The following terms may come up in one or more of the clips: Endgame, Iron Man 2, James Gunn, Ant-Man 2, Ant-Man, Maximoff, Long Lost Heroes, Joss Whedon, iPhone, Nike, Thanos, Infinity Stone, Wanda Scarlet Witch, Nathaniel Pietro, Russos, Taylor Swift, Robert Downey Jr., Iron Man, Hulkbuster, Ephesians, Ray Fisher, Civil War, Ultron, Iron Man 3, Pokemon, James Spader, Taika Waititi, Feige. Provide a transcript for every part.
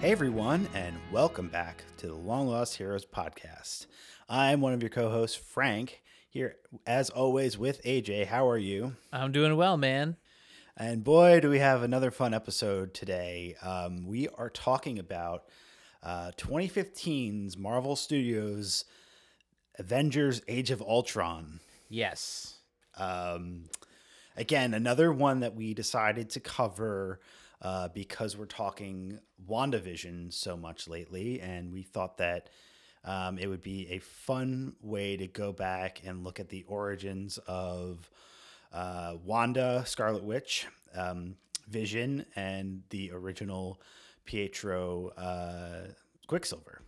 Hey everyone, and welcome back to the Long Lost Heroes podcast. I'm one of your co-hosts, Frank, here as always with AJ. How are you? I'm doing well, man. And boy, do we have another fun episode today. We are talking about 2015's Marvel Studios Avengers Age of Ultron. Yes. Again, another one that we decided to cover because we're talking WandaVision so much lately, and we thought that it would be a fun way to go back and look at the origins of Wanda Scarlet Witch, Vision, and the original Pietro Quicksilver.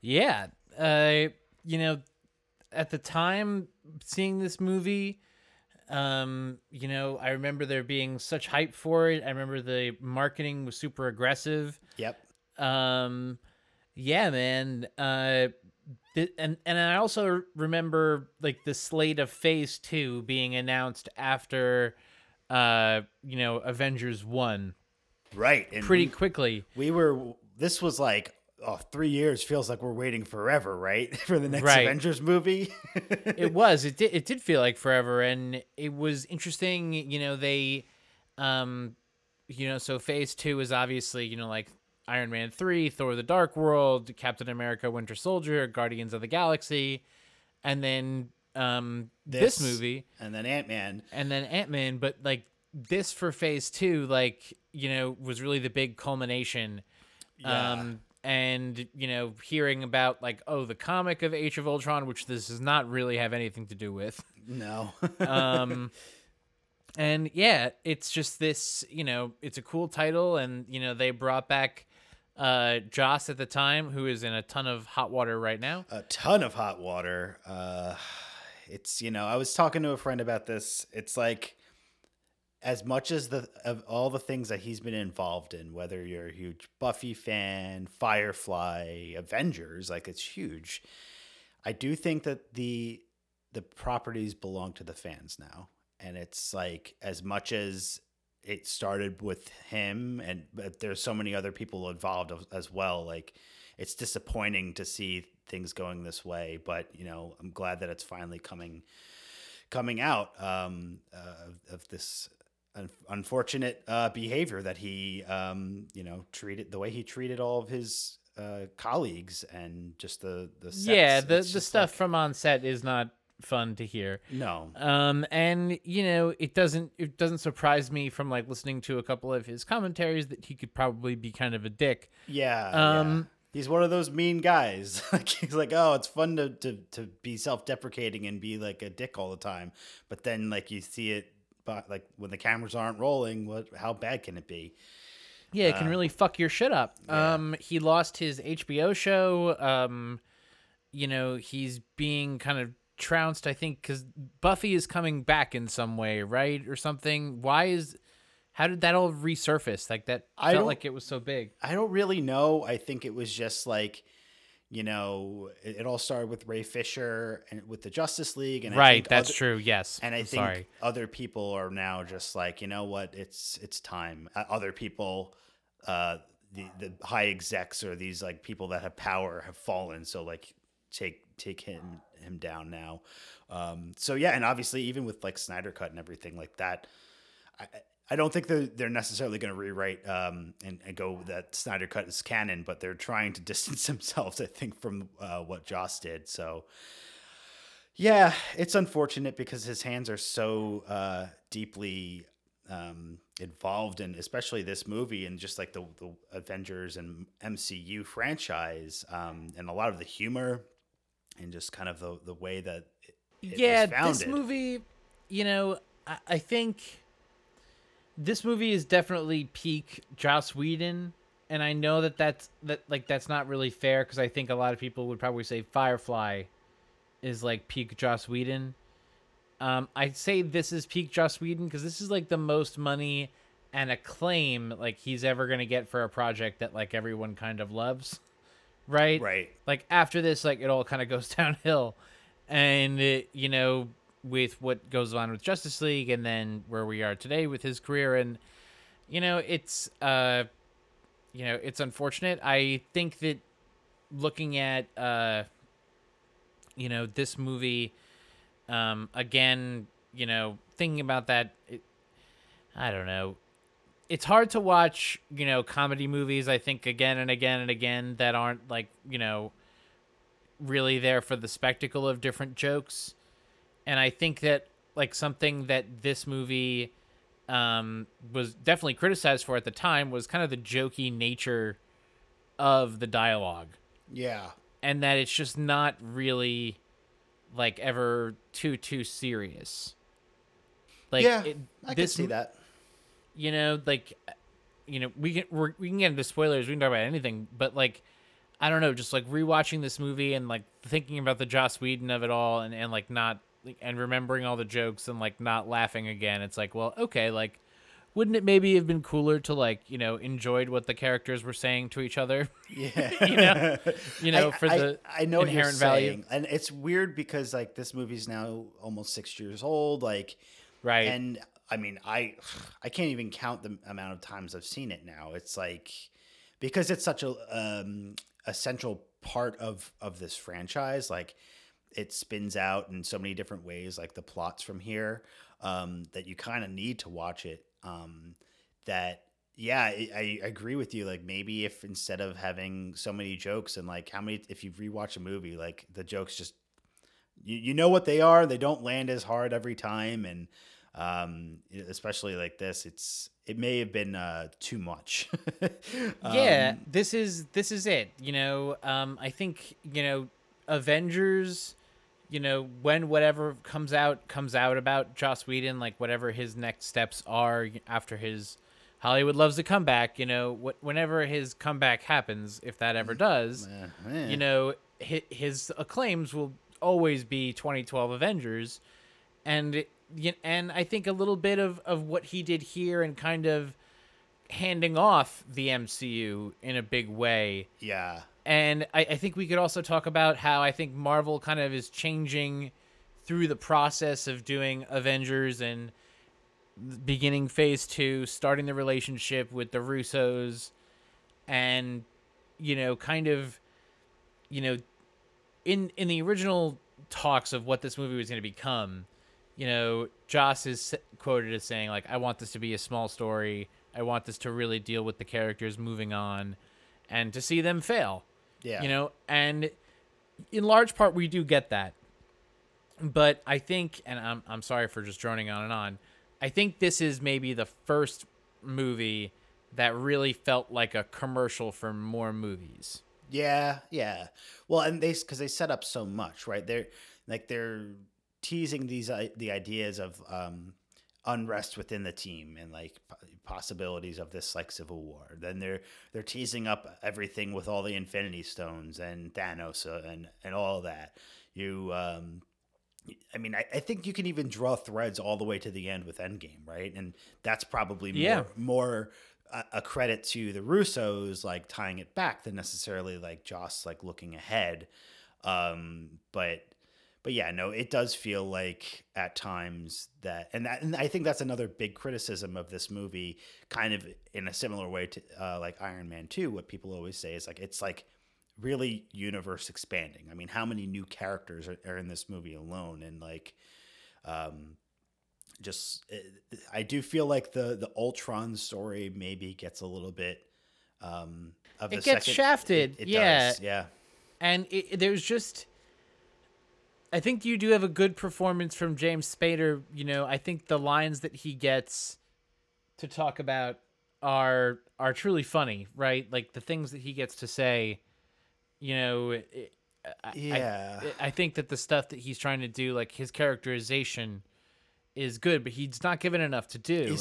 Yeah. At the time seeing this movie, I remember there being such hype for it. I remember the marketing was super aggressive. Yep. Yeah, man. And I also remember like the slate of Phase 2 being announced after, Avengers 1. Right. And pretty quickly. This was like, 3 years feels like we're waiting forever, right? For the next Avengers movie. It did feel like forever. And it was interesting, so Phase 2 is obviously, like Iron Man 3, Thor the Dark World, Captain America, Winter Soldier, Guardians of the Galaxy. And then, this movie. And then Ant-Man. But like this for Phase 2, like, was really the big culmination. Yeah. And, hearing about like, the comic of Age of Ultron, which this does not really have anything to do with. No. And yeah, it's just this, it's a cool title. And, they brought back Joss at the time, who is in a ton of hot water right now. A ton of hot water. It's, I was talking to a friend about this. It's like, as much as of all the things that he's been involved in, whether you're a huge Buffy fan, Firefly, Avengers, like it's huge. I do think that the properties belong to the fans now. And it's like, as much as it started with him and but there's so many other people involved as well, like it's disappointing to see things going this way, but I'm glad that it's finally coming out of this unfortunate behavior that he, treated the way he treated all of his colleagues and just the sets. Yeah, the stuff from on set is not fun to hear. No. And it doesn't surprise me from like listening to a couple of his commentaries that he could probably be kind of a dick. Yeah. He's one of those mean guys. Like he's like, oh, it's fun to be self-deprecating and be like a dick all the time. But then like you see it, but like when the cameras aren't rolling, how bad can it be? Yeah, it can really fuck your shit up. Yeah. He lost his HBO show. He's being kind of trounced, I think, because Buffy is coming back in some way, right? Or something. How did that all resurface? Like that felt like it was so big. I don't really know. I think it was just like, it all started with Ray Fisher and with the Justice League. And right. That's true. Yes. And I think other people are now just like, you know what? It's time. Other people, the high execs or these like people that have power have fallen. So like take him down now. So yeah. And obviously even with like Snyder Cut and everything like that, I don't think they're necessarily going to rewrite and go that Snyder Cut is canon, but they're trying to distance themselves, I think, from what Joss did. So, yeah, it's unfortunate because his hands are so deeply involved in especially this movie and just like the Avengers and MCU franchise and a lot of the humor and just kind of the way that it was founded. This movie, I think... This movie is definitely peak Joss Whedon, and I know that's not really fair because I think a lot of people would probably say Firefly is like peak Joss Whedon. I'd say this is peak Joss Whedon because this is like the most money and acclaim like he's ever gonna get for a project that like everyone kind of loves, right? Right. Like after this, like it all kind of goes downhill, and with what goes on with Justice League and then where we are today with his career. And, it's, you know, it's unfortunate. I think that looking at, you know, this movie, again, you know, thinking about that, I don't know. It's hard to watch, you know, comedy movies, I think, again and again and again that aren't, like, you know, really there for the spectacle of different jokes. And I think that, like, something that this movie was definitely criticized for at the time was kind of the jokey nature of the dialogue. Yeah. And that it's just not really, like, ever too serious. Like, yeah, I can see that. You know, like, you know, we can get into spoilers. We can talk about anything, but, like, I don't know, just like rewatching this movie and like thinking about the Joss Whedon of it all, and like not, like, and remembering all the jokes and like not laughing again. It's like, well, okay, like, wouldn't it maybe have been cooler to, like, you know, enjoyed what the characters were saying to each other? Yeah, you know, for the I know inherent value. And it's weird because, like, this movie's now almost 6 years old, like, right, and. I mean, I can't even count the amount of times I've seen it now. It's like, because it's such a central part of this franchise, like, it spins out in so many different ways, like the plots from here, that you kind of need to watch it. That, yeah, I agree with you. Like, maybe if instead of having so many jokes and, like, how many, if you rewatch a movie, like, the jokes just, you know what they are. They don't land as hard every time. And, especially like this, it may have been too much. Yeah, this is it, you know. I think, you know, Avengers, you know, when whatever comes out about Joss Whedon, like, whatever his next steps are after his Hollywood loves to come back, you know, whenever his comeback happens, if that ever does, you know, his acclaims will always be 2012 Avengers. And and I think a little bit of what he did here and kind of handing off the MCU in a big way. Yeah. And I think we could also talk about how I think Marvel kind of is changing through the process of doing Avengers and beginning phase 2, starting the relationship with the Russos and, you know, kind of, you know, in the original talks of what this movie was going to become, you know, Joss is quoted as saying, like, I want this to be a small story. I want this to really deal with the characters moving on and to see them fail. Yeah. You know, and in large part, we do get that. But I think, and I'm sorry for just droning on and on, I think this is maybe the first movie that really felt like a commercial for more movies. Yeah, yeah. Well, and because they set up so much, right? They're teasing the ideas of unrest within the team and, like, possibilities of this, like, civil war. Then they're teasing up everything with all the Infinity Stones and Thanos and all that. I think you can even draw threads all the way to the end with Endgame, right? And that's probably more a credit to the Russos, like, tying it back than necessarily, like, Joss, like, looking ahead. But yeah, no, it does feel like at times and I think that's another big criticism of this movie, kind of in a similar way to like Iron Man 2. What people always say is, like, it's, like, really universe expanding. I mean, how many new characters are in this movie alone? And, like, I do feel like the Ultron story maybe gets a little bit of it gets shafted. It does. Yeah. And there's just, I think you do have a good performance from James Spader. You know, I think the lines that he gets to talk about are truly funny, right? Like, the things that he gets to say, you know, I think that the stuff that he's trying to do, like, his characterization is good, but he's not given enough to do.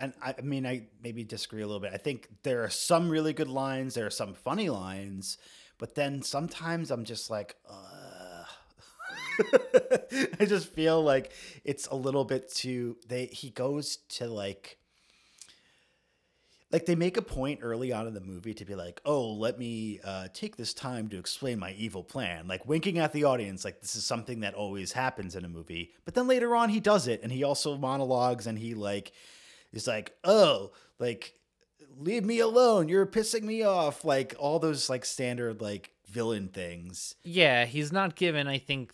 And I mean, I maybe disagree a little bit. I think there are some really good lines. There are some funny lines, but then sometimes I'm just like, I just feel like it's a little bit too. He goes to, like they make a point early on in the movie to be like, oh, let me take this time to explain my evil plan, like, winking at the audience, like, this is something that always happens in a movie. But then later on, he does it, and he also monologues, and he, like, is like, oh, like, leave me alone, you're pissing me off, like all those like standard like villain things. Yeah, he's not given, I think,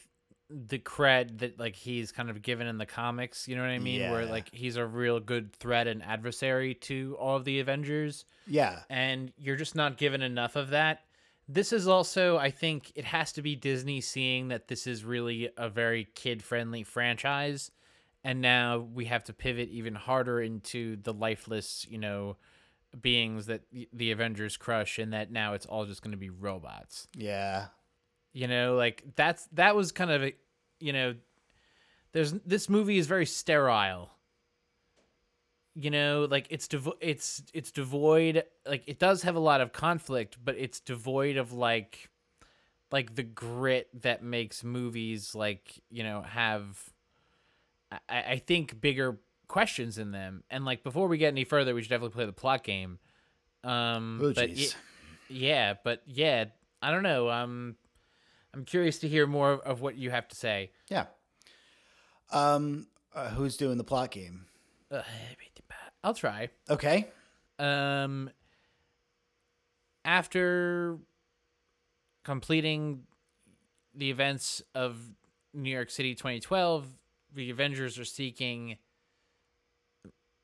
the cred that like he's kind of given in the comics, you know what I mean? Yeah. Where like he's a real good threat and adversary to all of the Avengers. Yeah. And you're just not given enough of that. This is also, I think it has to be Disney seeing that this is really a very kid-friendly franchise. And now we have to pivot even harder into the lifeless, you know, beings that the Avengers crush, and that now it's all just going to be robots. Yeah. You know, like that was kind of a, you know, this movie is very sterile. You know, like it's devoid, like it does have a lot of conflict, but it's devoid of like the grit that makes movies like, you know, have I think bigger questions in them. And like before we get any further, we should definitely play the plot game. But I don't know. I'm curious to hear more of what you have to say. Yeah. Who's doing the plot game? I'll try. Okay. After completing the events of New York City 2012, the Avengers are seeking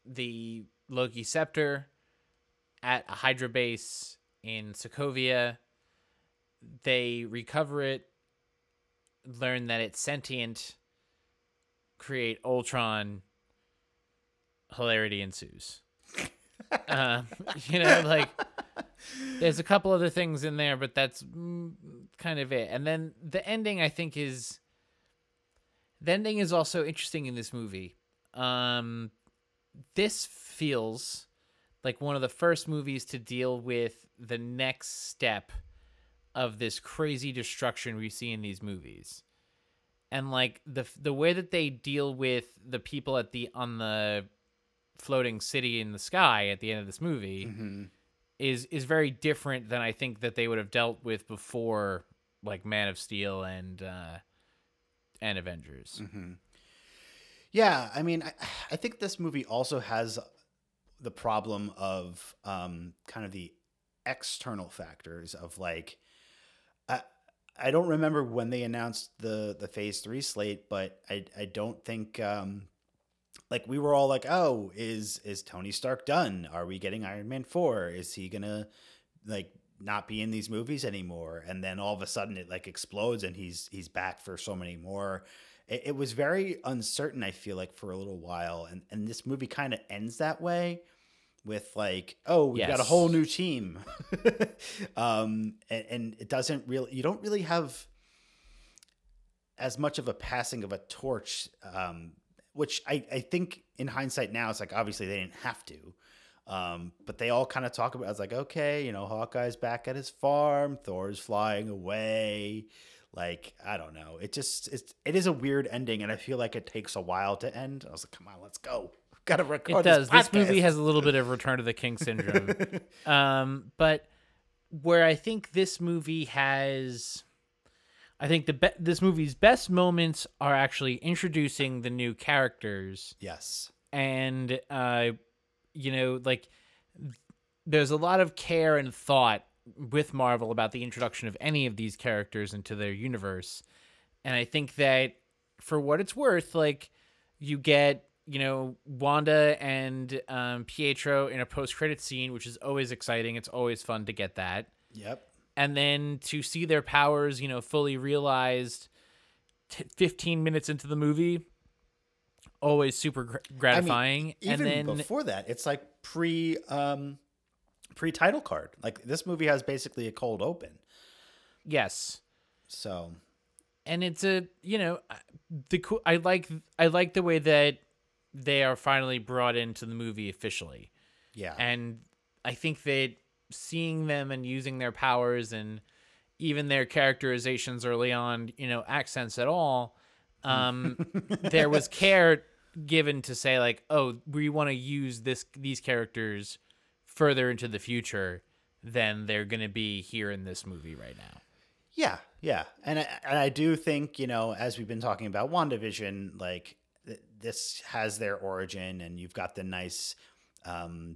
the Loki Scepter at a Hydra base in Sokovia. They recover it, learn that it's sentient, create Ultron. Hilarity ensues. You know, like there's a couple other things in there, but that's kind of it. And then the ending, I think, is... The ending is also interesting in this movie. This feels like one of the first movies to deal with the next step of this crazy destruction we see in these movies. And like the way that they deal with the people on the floating city in the sky at the end of this movie mm-hmm. is very different than I think that they would have dealt with before, like Man of Steel and Avengers. Mm-hmm. Yeah. I mean, I think this movie also has the problem of kind of the external factors of like, I don't remember when they announced the Phase 3 slate, but I don't think like we were all like, oh, is Tony Stark done? Are we getting Iron Man 4? Is he gonna like not be in these movies anymore? And then all of a sudden it like explodes and he's back for so many more. It was very uncertain, I feel like, for a little while, and this movie kind of ends that way. With like, oh, we've got a whole new team. And it doesn't really, you don't really have as much of a passing of a torch, which I think in hindsight now, it's like, obviously they didn't have to, but they all kind of talk about, I was like, okay, you know, Hawkeye's back at his farm, Thor's flying away. Like, I don't know. It is a weird ending. And I feel like it takes a while to end. I was like, come on, let's go. Gotta record it does. This movie has a little bit of Return of the King syndrome. But where I think this movie has... I think this movie's best moments are actually introducing the new characters. Yes. And, you know, like, there's a lot of care and thought with Marvel about the introduction of any of these characters into their universe. And I think that, for what it's worth, like, you get... You know, Wanda and Pietro in a post-credit scene, which is always exciting. It's always fun to get that. Yep. And then to see their powers, you know, fully realized 15 minutes into the movie, always super gratifying. I mean, even and then, before that, it's like pre-title card. Like this movie has basically a cold open. Yes. So. And it's a, you know, I like the way that they are finally brought into the movie officially. Yeah. And I think that seeing them and using their powers and even their characterizations early on, you know, accents at all, there was care given to say like, oh, we want to use these characters further into the future than they're going to be here in this movie right now. Yeah. Yeah. And I do think, you know, as we've been talking about WandaVision, like, this has their origin, and you've got the nice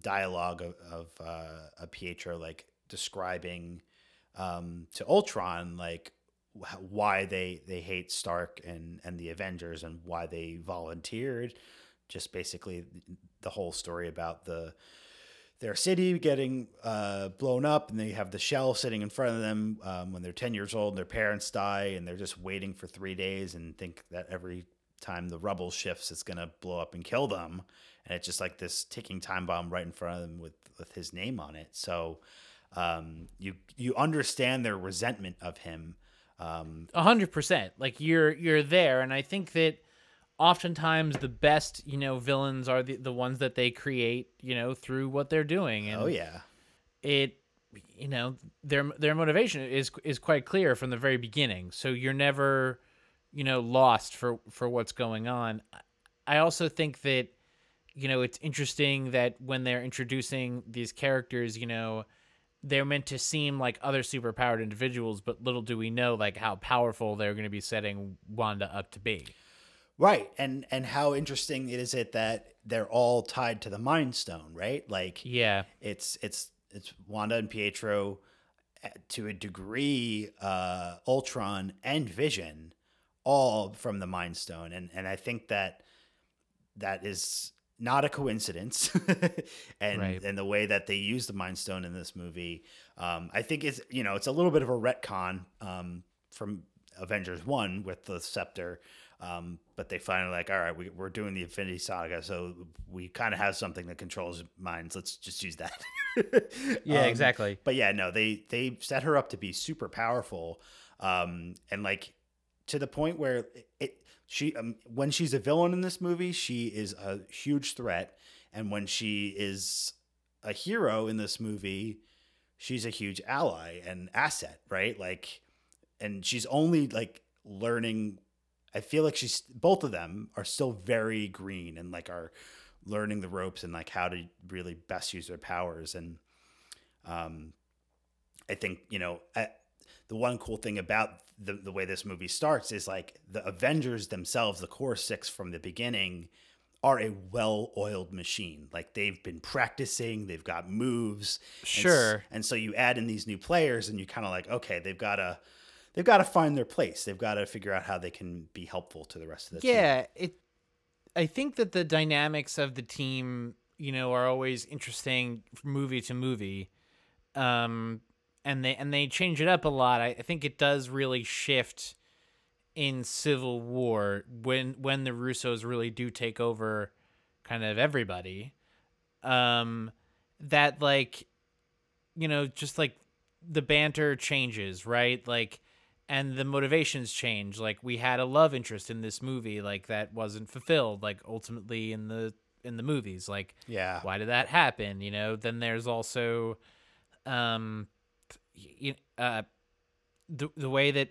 dialogue of Pietro, like describing to Ultron, like why they hate Stark and the Avengers and why they volunteered. Just basically the whole story about their city getting blown up, and they have the shell sitting in front of them when they're 10 years old and their parents die, and they're just waiting for 3 days and think that every time the rubble shifts, it's going to blow up and kill them. And it's just like this ticking time bomb right in front of them with his name on it. So you understand their resentment of him. 100%. Like you're there. And I think that oftentimes the best, villains are the ones that they create, through what they're doing. And their motivation is quite clear from the very beginning. So you're never, lost for what's going on. I also think that, it's interesting that when they're introducing these characters, they're meant to seem like other superpowered individuals, but little do we know like how powerful they're going to be setting Wanda up to be. Right. And how interesting is it that they're all tied to the Mind Stone, right? Like, yeah, it's Wanda and Pietro, to a degree, Ultron and Vision, all from the Mind Stone. And I think that is not a coincidence. And the way that they use the Mind Stone in this movie, I think it's, it's a little bit of a retcon, from Avengers 1 with the scepter. But they finally like, all right, we're doing the Infinity Saga, so we kind of have something that controls minds. Let's just use that. Yeah, exactly. But yeah, no, they set her up to be super powerful, and like to the point where when she's a villain in this movie, she is a huge threat, and when she is a hero in this movie, she's a huge ally and asset, right? Like, and she's only like learning. I feel like both of them are still very green and like are learning the ropes and like how to really best use their powers. And I think, the one cool thing about the way this movie starts is like the Avengers themselves, the core six from the beginning, are a well-oiled machine. Like they've been practicing, they've got moves. Sure. And so you add in these new players and you kind of like, okay, they've got to find their place. They've got to figure out how they can be helpful to the rest of the team. Yeah, I think that the dynamics of the team, are always interesting from movie to movie, and they change it up a lot. I think it does really shift in Civil War when the Russos really do take over, kind of everybody. That like, just like the banter changes, right? Like. And the motivations change. Like we had a love interest in this movie, like that wasn't fulfilled, like ultimately in the movies. Like, yeah, why did that happen? Then there's also, the way that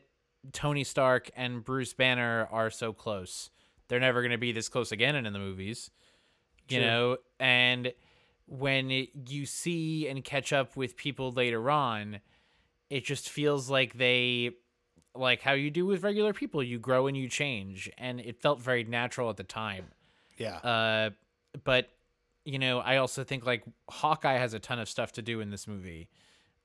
Tony Stark and Bruce Banner are so close. They're never going to be this close again in the movies, you know. And when you see and catch up with people later on, it just feels like like how you do with regular people, you grow and you change. And it felt very natural at the time. Yeah. But, I also think like Hawkeye has a ton of stuff to do in this movie.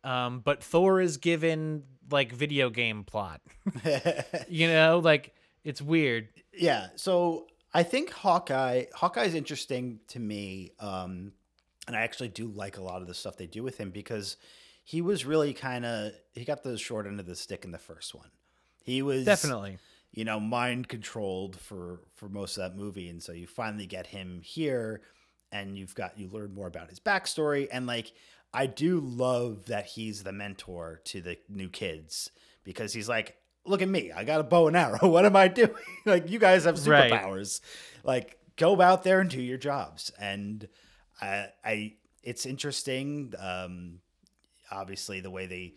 But Thor is given like video game plot, like it's weird. Yeah. So I think Hawkeye is interesting to me. And I actually do like a lot of the stuff they do with him, because he was really he got the short end of the stick in the first one. He was definitely, mind controlled for most of that movie. And so you finally get him here and you learn more about his backstory. And like, I do love that he's the mentor to the new kids, because he's like, look at me, I got a bow and arrow. What am I doing? Like, you guys have superpowers, right. Like go out there and do your jobs. And it's interesting. Obviously the way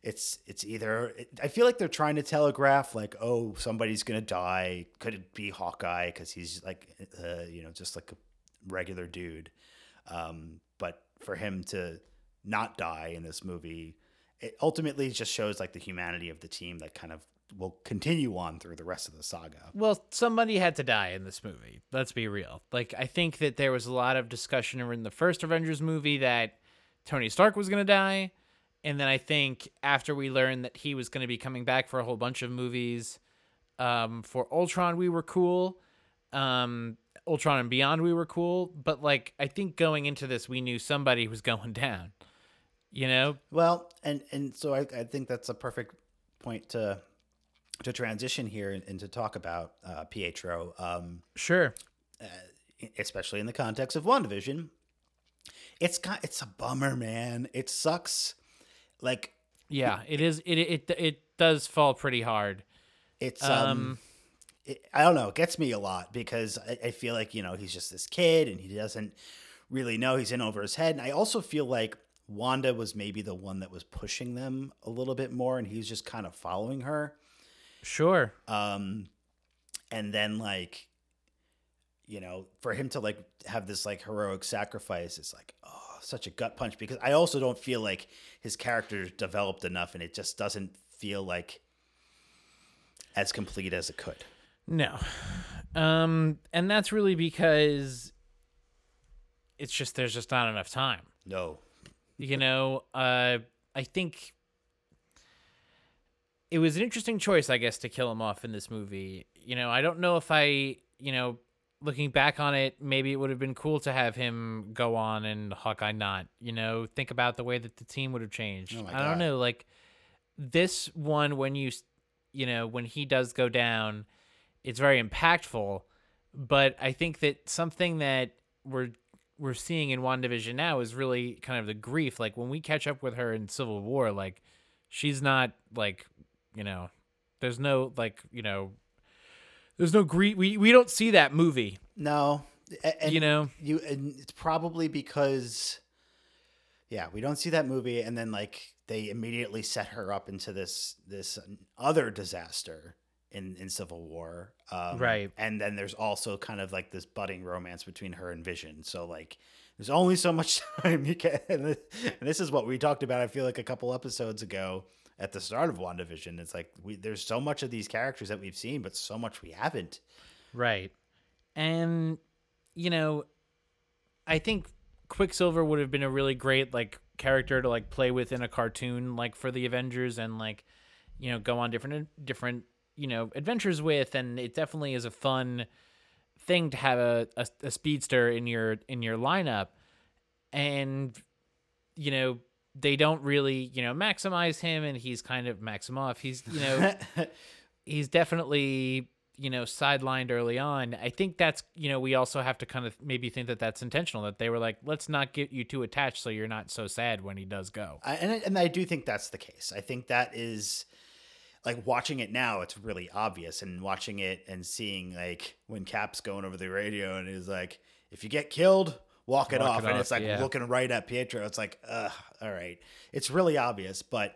it's either, I feel like they're trying to telegraph like, oh, somebody's going to die. Could it be Hawkeye? 'Cause he's like, just like a regular dude. But for him to not die in this movie, it ultimately just shows like the humanity of the team that kind of will continue on through the rest of the saga. Well, somebody had to die in this movie. Let's be real. Like, I think that there was a lot of discussion in the first Avengers movie that Tony Stark was going to die. And then I think after we learned that he was going to be coming back for a whole bunch of movies, for Ultron, we were cool. Ultron and Beyond, we were cool. But, like, I think going into this, we knew somebody was going down, you know? Well, and so I think that's a perfect point to transition here and to talk about Pietro. Sure. Especially in the context of WandaVision. It's a bummer, man. It sucks. Like, yeah, it does fall pretty hard. It's, I don't know. It gets me a lot because I feel like, you know, he's just this kid and he doesn't really know, he's in over his head. And I also feel like Wanda was maybe the one that was pushing them a little bit more. And he was just kind of following her. Sure. And then, like, you know, for him to, like, have this, like, heroic sacrifice, it's like, oh, such a gut punch, because I also don't feel like his character developed enough, and it just doesn't feel like as complete as it could. No. And that's really because it's just, there's just not enough time. No. You know, I think it was an interesting choice, I guess, to kill him off in this movie. You know, I don't know if looking back on it, maybe it would have been cool to have him go on and Hawkeye not, you know, think about the way that the team would have changed. Oh, I don't know. Like, this one, when you know, when he does go down, it's very impactful. But I think that something that we're seeing in WandaVision now is really kind of the grief. Like, when we catch up with her in Civil War, like, she's not, like, you know, there's no, like, you know, there's no grief. We don't see that movie. No. And you know? And it's probably because, yeah, we don't see that movie. And then, like, they immediately set her up into this other disaster in Civil War. Right. And then there's also kind of, like, this budding romance between her and Vision. So, like, there's only so much time you can. And this is what we talked about, I feel like, a couple episodes ago. At the start of WandaVision, it's like there's so much of these characters that we've seen, but so much we haven't. Right. And, you know, I think Quicksilver would have been a really great, like, character to, like, play with in a cartoon, like, for the Avengers, and, like, you know, go on different, you know, adventures with. And it definitely is a fun thing to have a speedster in your lineup. And, you know, they don't really, you know, maximize him, and he's kind of Maximoff. He's, you know, he's definitely, you know, sidelined early on. I think that's, you know, we also have to kind of maybe think that that's intentional, that they were like, let's not get you too attached so you're not so sad when he does go. I do think that's the case. I think that is, like, watching it now, it's really obvious, and watching it and seeing, like, when Cap's going over the radio and he's like, if you get killed, Walk it off, and it's like, yeah, looking right at Pietro. It's like, all right. It's really obvious, but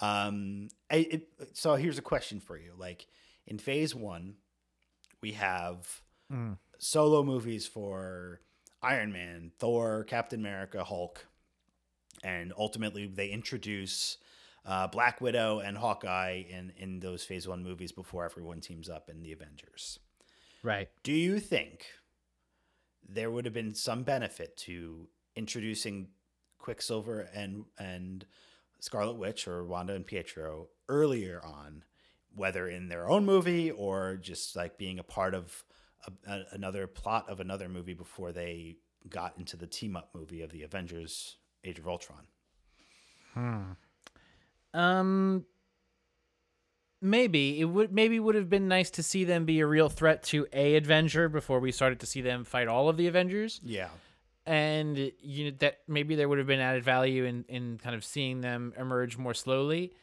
so here's a question for you. Like, in phase one, we have solo movies for Iron Man, Thor, Captain America, Hulk, and ultimately they introduce Black Widow and Hawkeye in those phase one movies before everyone teams up in the Avengers. Right. Do you think there would have been some benefit to introducing Quicksilver and Scarlet Witch, or Wanda and Pietro, earlier on, whether in their own movie or just, like, being a part of another plot of another movie before they got into the team-up movie of the Avengers Age of Ultron? Maybe it would have been nice to see them be a real threat to a Avenger before we started to see them fight all of the Avengers. Yeah. And, you know, that maybe there would have been added value in kind of seeing them emerge more slowly.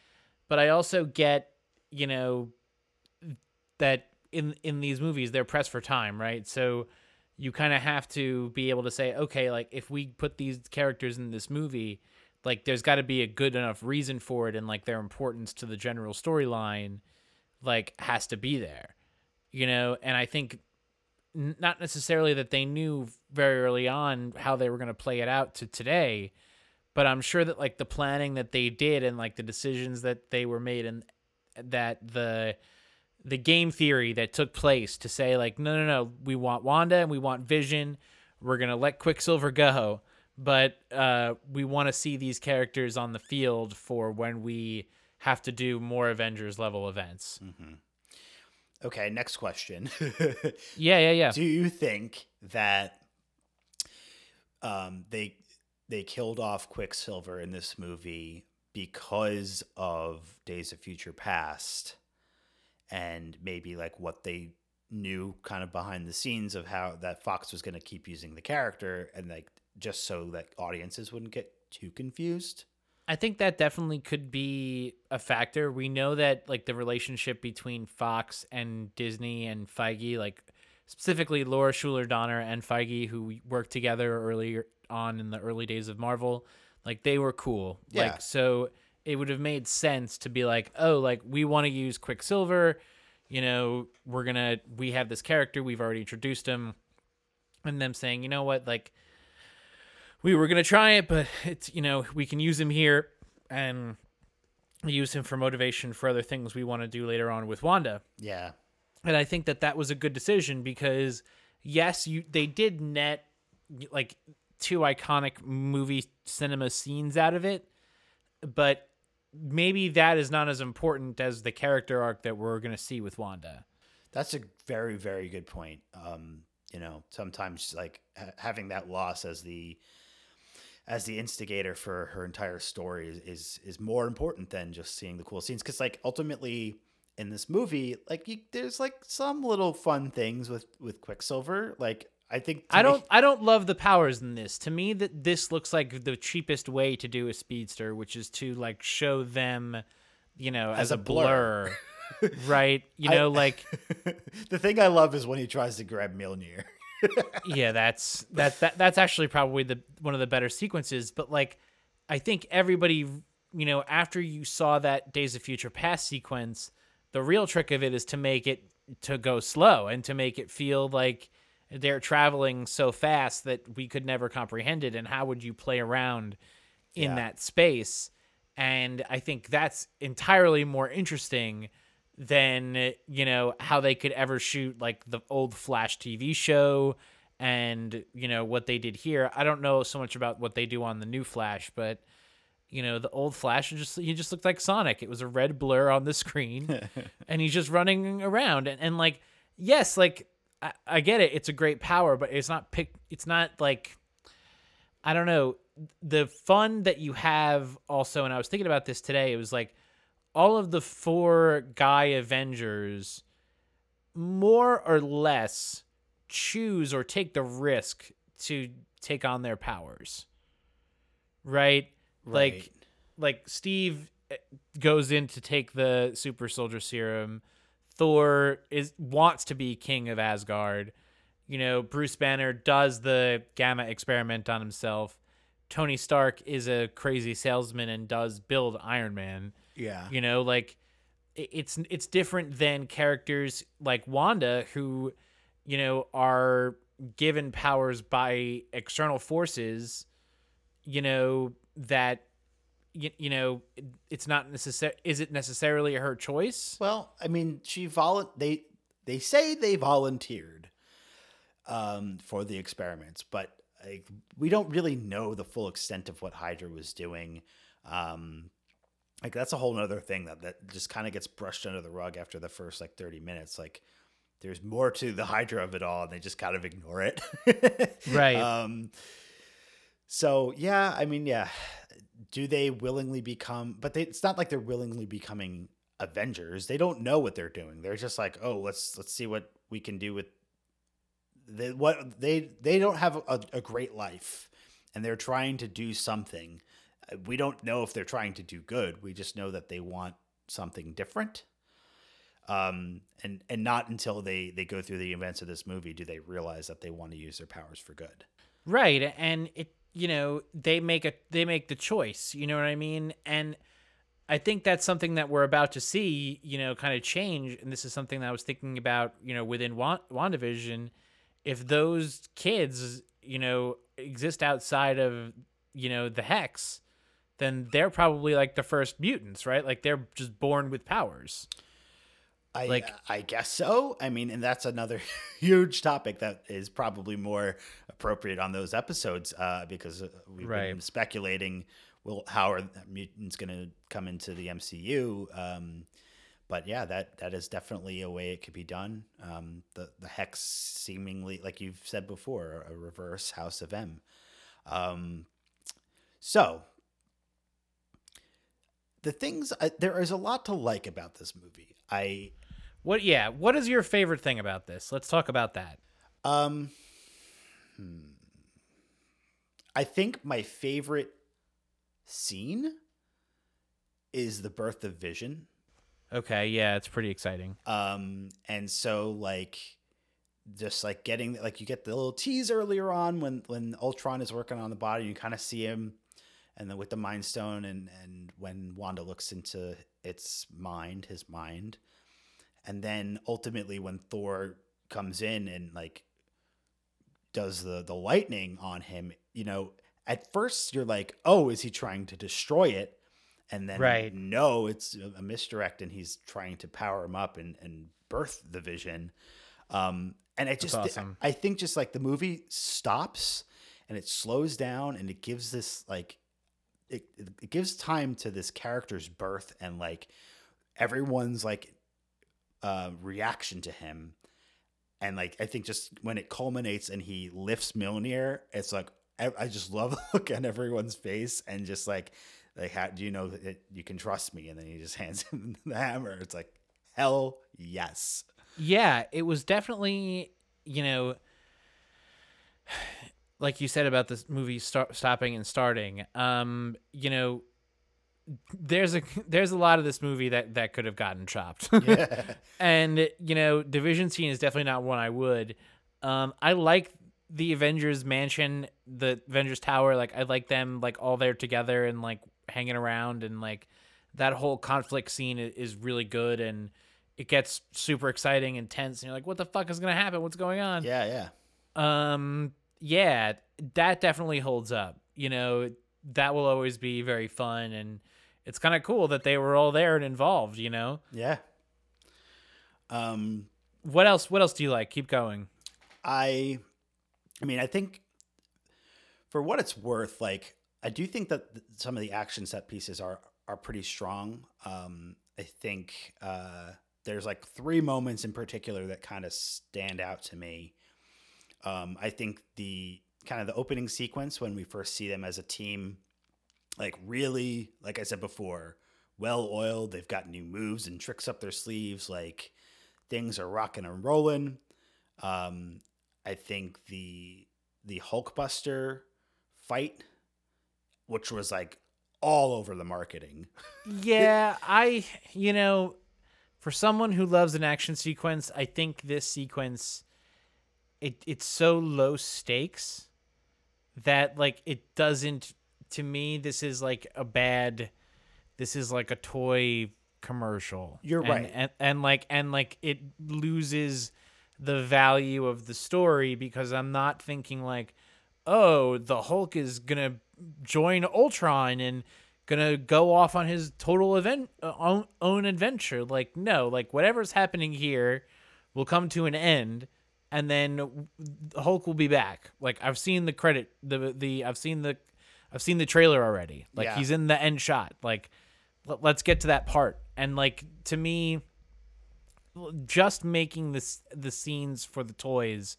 But I also get, you know, that in these movies, they're pressed for time, right? So you kind of have to be able to say, okay, like, if we put these characters in this movie, like, there's got to be a good enough reason for it, and, like, their importance to the general storyline, like, has to be there, you know? And I think not necessarily that they knew very early on how they were going to play it out to today, but I'm sure that, like, the planning that they did and, like, the decisions that they were made and that the game theory that took place to say, like, no, we want Wanda and we want Vision. We're going to let Quicksilver go, but we want to see these characters on the field for when we have to do more Avengers-level events. Mm-hmm. Okay, next question. Yeah. Do you think that they killed off Quicksilver in this movie because of Days of Future Past and maybe like what they knew kind of behind the scenes of how that Fox was going to keep using the character, and like just so that audiences wouldn't get too confused? I think that definitely could be a factor. We know that like the relationship between Fox and Disney and Feige, like specifically Laura Shuler Donner and Feige, who worked together earlier on in the early days of Marvel, like they were cool. Yeah. Like, so it would have made sense to be like, oh, like we want to use Quicksilver, you know, we have this character, we've already introduced him, and them saying, you know what, like, we were going to try it, but it's, you know, we can use him here and use him for motivation for other things we want to do later on with Wanda. Yeah. And I think that that was a good decision because, yes, they did net like two iconic movie cinema scenes out of it, but maybe that is not as important as the character arc that we're going to see with Wanda. That's a very, very good point. You know, sometimes like having that loss as the instigator for her entire story is more important than just seeing the cool scenes. Cause like ultimately in this movie, like there's like some little fun things with Quicksilver. Like I don't love the powers in this. To me, that this looks like the cheapest way to do a speedster, which is to like show them, you know, as a blur. Right. You know, like the thing I love is when he tries to grab Mjolnir. Yeah, that's actually probably one of the better sequences. But like, I think everybody, you know, after you saw that Days of Future Past sequence, the real trick of it is to make it to go slow and to make it feel like they're traveling so fast that we could never comprehend it. And how would you play around in that space? And I think that's entirely more interesting than, you know, how they could ever shoot like the old Flash TV show and, you know, what they did here. I don't know so much about what they do on the new Flash, but, you know, the old Flash he just looked like Sonic. It was a red blur on the screen and he's just running around and like, yes, like I get it. It's a great power, but it's not like, I don't know, the fun that you have also. And I was thinking about this today. It was like, all of the four guy Avengers more or less choose or take the risk to take on their powers. Right? Like Steve goes in to take the super soldier serum. Thor wants to be king of Asgard. You know, Bruce Banner does the gamma experiment on himself. Tony Stark is a crazy salesman and does build Iron Man. Yeah. You know, like it's different than characters like Wanda who, you know, are given powers by external forces, you know, that, you know, it's not necessarily, is it necessarily her choice? Well, I mean, they say they volunteered for the experiments, but like, we don't really know the full extent of what Hydra was doing. Like that's a whole other thing that just kind of gets brushed under the rug after the first like 30 minutes. Like there's more to the Hydra of it all, and they just kind of ignore it. Right. So yeah, I mean, yeah. Do they willingly become? But it's not like they're willingly becoming Avengers. They don't know what they're doing. They're just like, oh, let's see what we can do with. They don't have a great life, and they're trying to do something. We don't know if they're trying to do good. We just know that they want something different. And not until they go through the events of this movie do they realize that they want to use their powers for good. Right. And it, you know, they make the choice, you know what I mean? And I think that's something that we're about to see, you know, kind of change. And this is something that I was thinking about, you know, within WandaVision, if those kids, you know, exist outside of, you know, the Hex, then they're probably like the first mutants, right? Like they're just born with powers. I guess so. I mean, and that's another huge topic that is probably more appropriate on those episodes because we've been speculating, well, how are mutants going to come into the MCU? But yeah, that is definitely a way it could be done. The Hex seemingly, like you've said before, a reverse House of M. So the things there is a lot to like about this movie. What is your favorite thing about this? Let's talk about that. I think my favorite scene is the birth of Vision. Okay, yeah, it's pretty exciting. And so just getting you get the little tease earlier on when Ultron is working on the body, you kind of see him, and then with the Mind Stone and when Wanda looks into its mind, his mind. And then ultimately when Thor comes in and does the lightning on him, at first you're like, oh, is he trying to destroy it? And then, no, it's a misdirect, and he's trying to power him up and birth the Vision. And awesome. I think the movie stops and it slows down and it gives this it gives time to this character's birth and everyone's reaction to him. And I think just when it culminates and he lifts Mjolnir, it's I just love the look on everyone's face and just how do you know that you can trust me? And then he just hands him the hammer. It's hell yes. Yeah, it was definitely, like you said about this movie stopping and starting. There's a lot of this movie that could have gotten chopped. Yeah. And, the Vision scene is definitely not one I would. I like the Avengers mansion, the Avengers Tower. I like them all there together and hanging around, and that whole conflict scene is really good, and it gets super exciting and tense, and you're what the fuck is gonna happen, what's going on? Yeah yeah, that definitely holds up. That will always be very fun, and it's kind of cool that they were all there and involved. Yeah. What else do you like? Keep going. I mean I think for what it's worth, I do think that some of the action set pieces are pretty strong. I think there's three moments in particular that kind of stand out to me. I think the opening sequence when we first see them as a team, really, like I said before, well oiled. They've got new moves and tricks up their sleeves. Things are rocking and rolling. I think the Hulkbuster fight, which was all over the marketing. Yeah, for someone who loves an action sequence, I think this sequence, it's so low stakes that it doesn't, to me, this is this is a toy commercial. You're right. And it loses the value of the story because I'm not thinking oh, the Hulk is going to join Ultron and gonna go off on his own adventure. No, whatever's happening here will come to an end, and then Hulk will be back. I've seen the credit, I've seen the trailer already. Yeah. He's in the end shot. Let's get to that part. And to me, just making this the scenes for the toys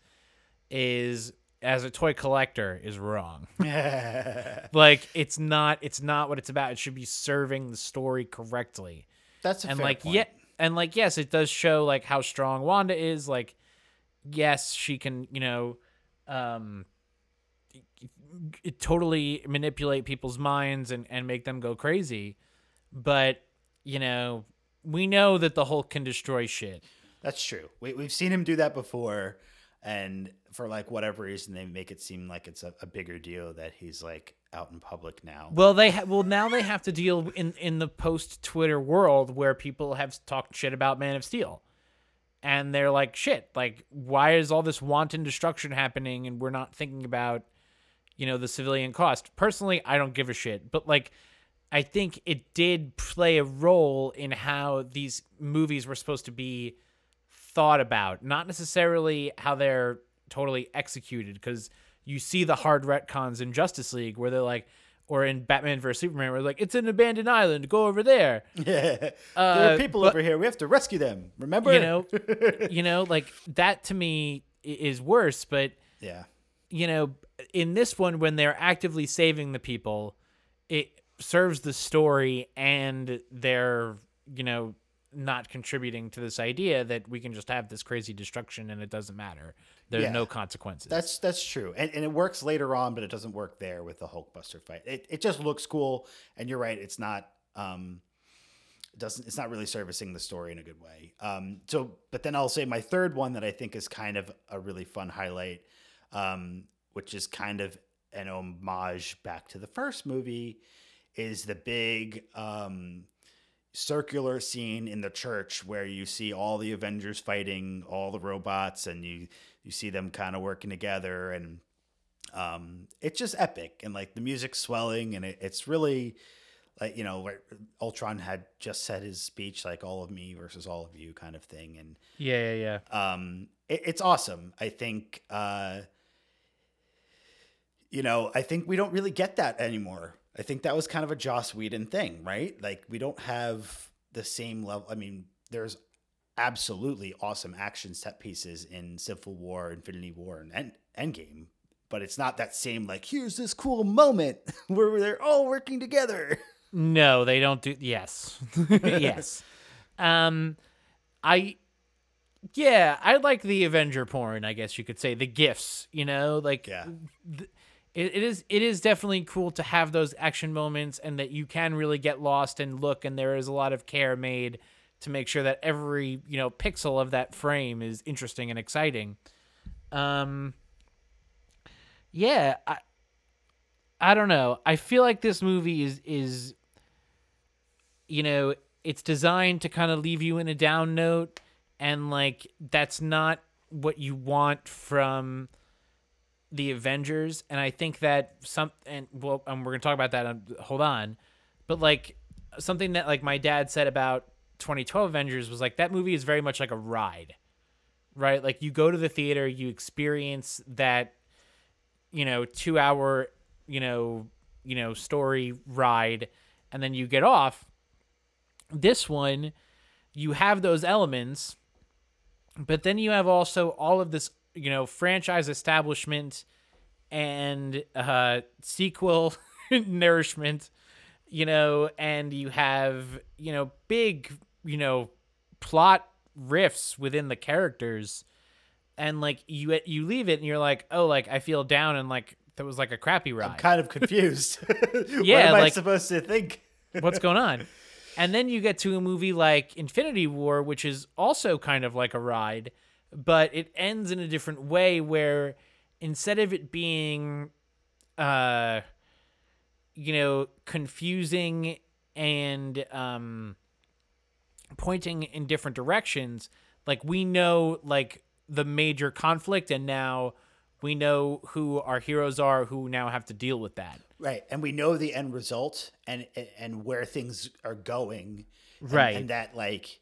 is, as a toy collector, is wrong. It's not what it's about. It should be serving the story correctly. That's a fair point. Yes, it does show how strong Wanda is. Yes, she can, totally manipulate people's minds and make them go crazy. But, we know that the Hulk can destroy shit. That's true. We've seen him do that before. And for whatever reason, they make it seem like it's a bigger deal that he's out in public now. Well, now they have to deal in the post Twitter world where people have talked shit about Man of Steel, and they're shit, why is all this wanton destruction happening and we're not thinking about the civilian cost? Personally, I don't give a shit, but I think it did play a role in how these movies were supposed to be thought about, not necessarily how they're totally executed, because you see the hard retcons in Justice League where they're like, or in Batman vs. Superman where they're like, it's an abandoned island, go over there. Yeah. There are people over here, we have to rescue them, remember? You know, like that to me is worse, but yeah. You know, in this one, when they're actively saving the people, it serves the story, and they're, you know, not contributing to this idea that we can just have this crazy destruction and it doesn't matter. There are no consequences. That's true. And it works later on, but it doesn't work there with the Hulkbuster fight. It just looks cool. And you're right. It's not, it's not really servicing the story in a good way. But then I'll say my third one that I think is kind of a really fun highlight, which is kind of an homage back to the first movie, is the big circular scene in the church where you see all the Avengers fighting all the robots, and you see them kind of working together, and it's just epic, and like the music's swelling, and it's really like, you know, Ultron had just said his speech, like all of me versus all of you kind of thing, and yeah. It's awesome. I think I think we don't really get that anymore. I think that was kind of a Joss Whedon thing, right? Like, we don't have the same level. I mean, there's absolutely awesome action set pieces in Civil War, Infinity War, and Endgame, but it's not that same, like, here's this cool moment where they're all working together. No, they don't do. Yes. Yes. I like the Avenger porn, I guess you could say. The gifts, you know? Like, yeah. It is definitely cool to have those action moments, and that you can really get lost and look, and there is a lot of care made to make sure that every, you know, pixel of that frame is interesting and exciting. I don't know. I feel like this movie is you know, it's designed to kind of leave you in a down note, and like that's not what you want from the Avengers. And I think that we're going to talk about that. Hold on. But like something that like my dad said about 2012 Avengers was like, that movie is very much like a ride, right? Like you go to the theater, you experience that, you know, 2 hour, you know, story ride, and then you get off. This one, you have those elements, but then you have also all of this, you know, franchise establishment and sequel nourishment, you know, and you have, you know, big, you know, plot rifts within the characters, and like you leave it and you're like, oh, like I feel down, and like that was like a crappy ride. I'm kind of confused. Yeah, what am I supposed to think? What's going on? And then you get to a movie like Infinity War, which is also kind of like a ride, but it ends in a different way, where instead of it being, you know, confusing and pointing in different directions, like we know like the major conflict, and now we know who our heroes are, who now have to deal with that. Right. And we know the end result and where things are going. And, right. And that like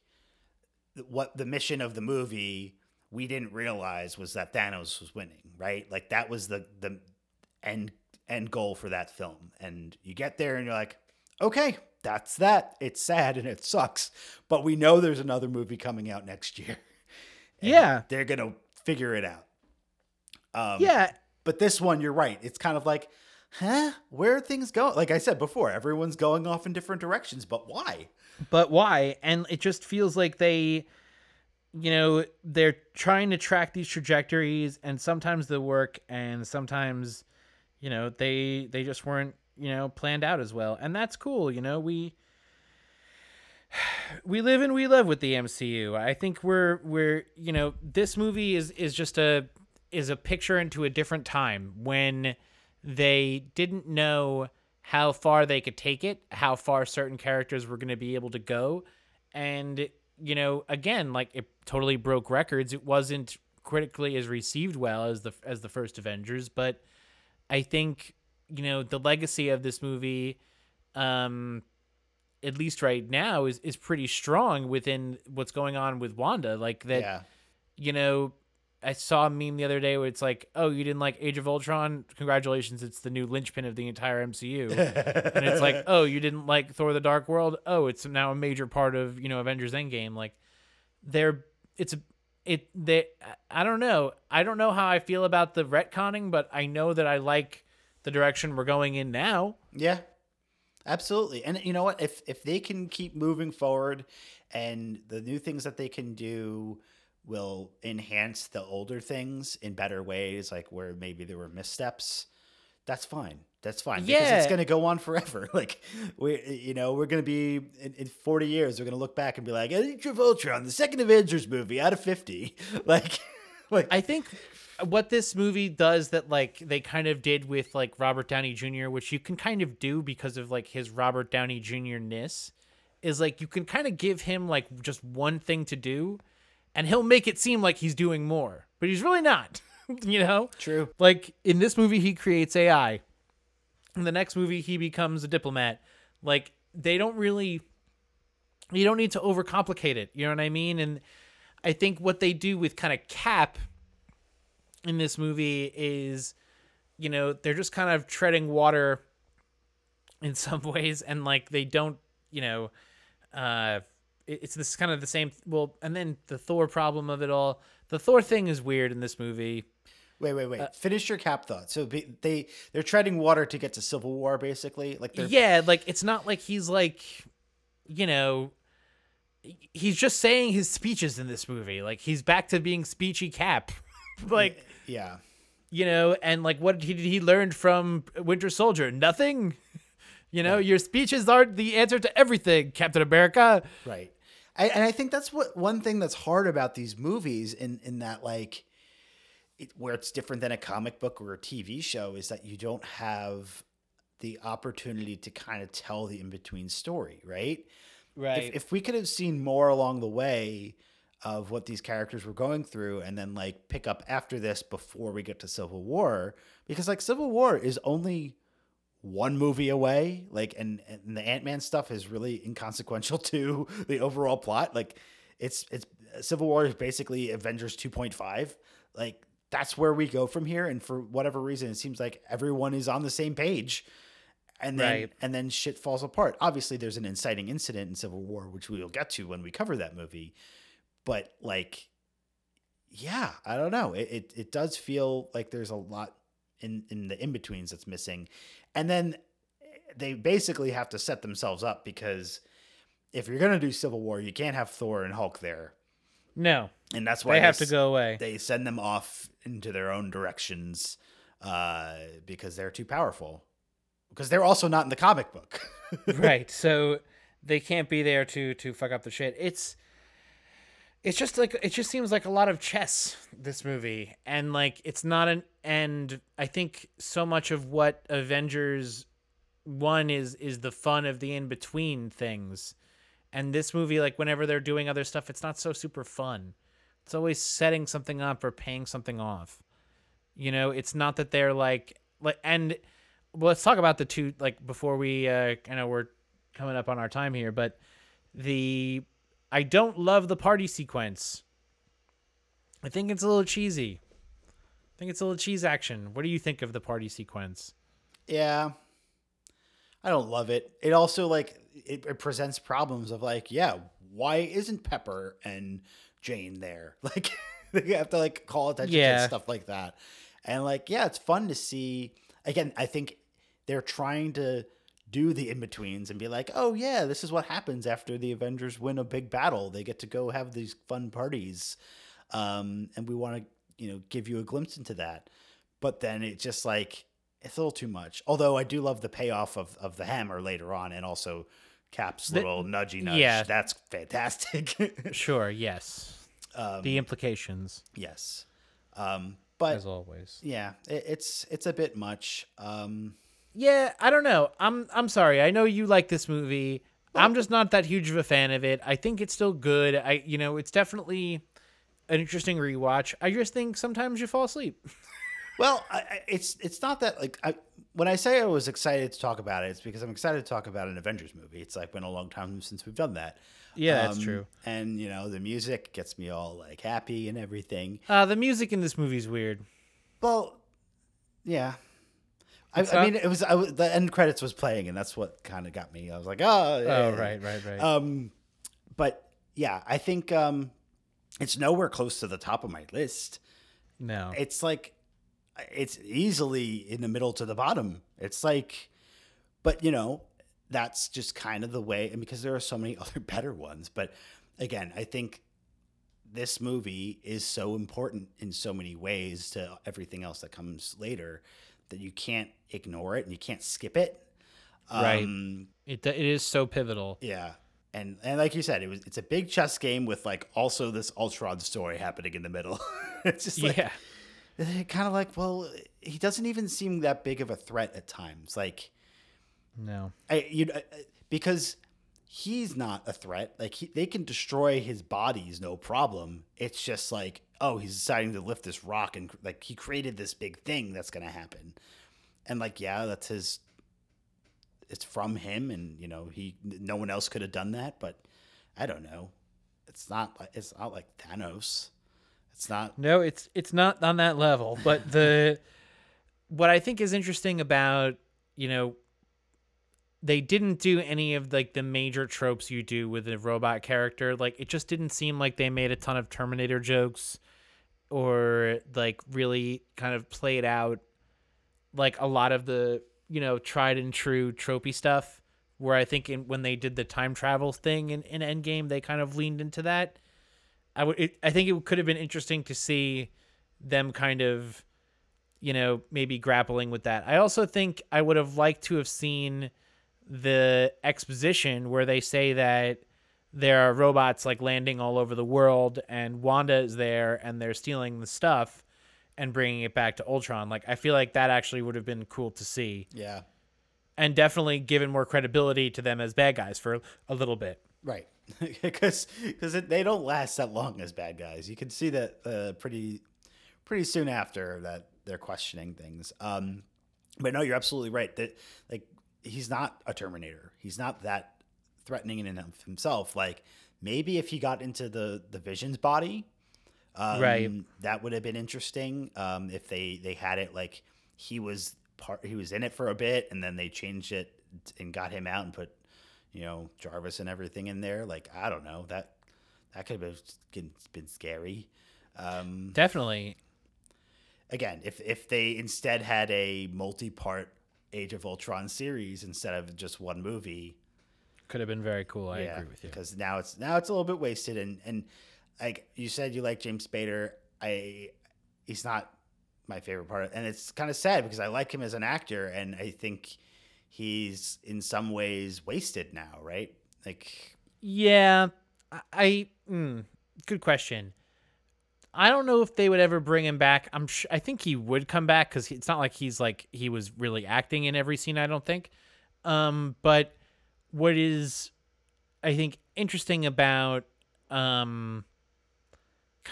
what the mission of the movie we didn't realize was that Thanos was winning, right? Like that was the end goal for that film. And you get there and you're like, okay, that's that. It's sad and it sucks, but we know there's another movie coming out next year. Yeah. They're going to figure it out. But this one, you're right. It's kind of like, huh? Where are things going? Like I said before, everyone's going off in different directions, but why? And it just feels like they... you know, they're trying to track these trajectories, and sometimes they work, and sometimes, you know, they just weren't, you know, planned out as well. And that's cool. You know, we live and we love with the MCU. I think we're you know, this movie is just a picture into a different time when they didn't know how far they could take it, how far certain characters were going to be able to go. And, you know, again, like it totally broke records. It wasn't critically as received well as the first Avengers, but I think, you know, the legacy of this movie at least right now, is pretty strong within what's going on with Wanda. Like that, you know, I saw a meme the other day where it's like, oh, you didn't like Age of Ultron? Congratulations, it's the new linchpin of the entire MCU. And it's like, oh, you didn't like Thor the Dark World? Oh, it's now a major part of, you know, Avengers Endgame. Like, I don't know. I don't know how I feel about the retconning, but I know that I like the direction we're going in now. Yeah. Absolutely. And you know what? If they can keep moving forward and the new things that they can do will enhance the older things in better ways, like where maybe there were missteps, that's fine. That's fine. Yeah. Because it's going to go on forever. Like, we're going to be in 40 years, we're going to look back and be like, Age of Ultron, the second Avengers movie out of 50. Like I think what this movie does that, like, they kind of did with, like, Robert Downey Jr., which you can kind of do because of, like, his Robert Downey Jr.-ness, is, like, you can kind of give him, like, just one thing to do, and he'll make it seem like he's doing more. But he's really not, you know? True. Like, in this movie, he creates AI. In the next movie, he becomes a diplomat. Like, they don't really... You don't need to overcomplicate it, you know what I mean? And I think what they do with kind of Cap... in this movie is, you know, they're just kind of treading water in some ways. And like, they don't, you know, it's this kind of the same. Well, and then the Thor problem of it all, the Thor thing is weird in this movie. Wait. Finish your Cap thought. So they're treading water to get to Civil War, basically. Like, like, it's not like he's like, you know, he's just saying his speeches in this movie. Like, he's back to being speechy Cap. Like, yeah, you know, and like, what did he learn from Winter Soldier? Nothing. You know, right. Your speeches aren't the answer to everything, Captain America. Right. I think that's one thing that's hard about these movies in that, like, where it's different than a comic book or a TV show, is that you don't have the opportunity to kind of tell the in-between story. Right. Right. If we could have seen more along the way of what these characters were going through, and then like pick up after this before we get to Civil War, because like Civil War is only one movie away. Like, and the Ant-Man stuff is really inconsequential to the overall plot. Like, it's Civil War is basically Avengers 2.5. Like, that's where we go from here. And for whatever reason, it seems like everyone is on the same page, and then, right. And then shit falls apart. Obviously there's an inciting incident in Civil War, which we will get to when we cover that movie. But like, yeah, I don't know. It does feel like there's a lot in the in-betweens that's missing. And then they basically have to set themselves up, because if you're going to do Civil War, you can't have Thor and Hulk there. No. And that's why they have to go away. They send them off into their own directions because they're too powerful. Because they're also not in the comic book. Right. So they can't be there to fuck up the shit. It's just like, it just seems like a lot of chess, this movie. And like, it's not and I think so much of what Avengers 1 is the fun of the in-between things. And this movie, like, whenever they're doing other stuff, it's not so super fun. It's always setting something up or paying something off. You know, it's not that they're like, and well, let's talk about the two, like, before we, I know we're coming up on our time here, but I don't love the party sequence. I think it's a little cheesy. I think it's a little cheese action. What do you think of the party sequence? Yeah. I don't love it. It also, like, it presents problems of, like, yeah, why isn't Pepper and Jane there? Like, they have to, like, call attention to stuff like that. And, like, yeah, it's fun to see. Again, I think they're trying to do the in-betweens and be like, oh yeah, this is what happens after the Avengers win a big battle. They get to go have these fun parties. And we want to, you know, give you a glimpse into that. But then it just like, it's a little too much. Although I do love the payoff of the hammer later on, and also Cap's little nudgy nudge. Yeah. That's fantastic. Sure. Yes. The implications. Yes. But as always, yeah, it's a bit much. Yeah, I don't know. I'm sorry. I know you like this movie. I'm just not that huge of a fan of it. I think it's still good. It's definitely an interesting rewatch. I just think sometimes you fall asleep. Well, it's not that like I when I say I was excited to talk about it, it's because I'm excited to talk about an Avengers movie. It's like been a long time since we've done that. Yeah, that's true. And, you know, the music gets me all, like, happy and everything. The music in this movie is weird. Well, yeah. I mean, it was the end credits was playing, and that's what kind of got me. I was like, oh. Yeah. Oh, right. But, yeah, I think it's nowhere close to the top of my list. No. It's like, it's easily in the middle to the bottom. It's like, but, you know, that's just kind of the way, and because there are so many other better ones. But again, I think this movie is so important in so many ways to everything else that comes later that you can't ignore it and you can't skip it. Right. It is so pivotal. Yeah. And like you said, it's a big chess game with like also this Ultron story happening in the middle. It's just like, yeah. Kind of like, well, he doesn't even seem that big of a threat at times. Like, no, because he's not a threat. Like they can destroy his bodies, no problem. It's just like, oh, he's deciding to lift this rock and like he created this big thing that's gonna happen, and like yeah, that's his. It's from him, and you know no one else could have done that. But I don't know. It's not like Thanos. It's not. No, it's not on that level. But what I think is interesting about, you know, they didn't do any of like the major tropes you do with a robot character. Like it just didn't seem like they made a ton of Terminator jokes or like really kind of played out like a lot of the, you know, tried and true tropey stuff where I think when they did the time travel thing in Endgame, they kind of leaned into that. I think it could have been interesting to see them kind of, you know, maybe grappling with that. I also think I would have liked to have seen the exposition where they say that there are robots like landing all over the world and Wanda is there and they're stealing the stuff and bringing it back to Ultron. Like, I feel like that actually would have been cool to see. Yeah. And definitely given more credibility to them as bad guys for a little bit. Right. Because they don't last that long as bad guys. You can see that pretty soon after that they're questioning things. But no, you're absolutely right that like he's not a Terminator. He's not that threatening in and of himself. Like maybe if he got into the Vision's body, right, that would have been interesting. If they had it like he was in it for a bit and then they changed it and got him out and put, you know, Jarvis and everything in there. Like, I don't know, that could have been scary. Definitely. Again, if they instead had a multi-part Age of Ultron series instead of just one movie, could have been very cool. I agree with you, because now it's a little bit wasted. And like you said, you like James Spader. He's not my favorite part of, and it's kind of sad because I like him as an actor, and I think he's in some ways wasted now, right? Like, yeah, good question. I don't know if they would ever bring him back. I think he would come back because it's not like he's like he was really acting in every scene. I don't think. But what is, I think, interesting about kind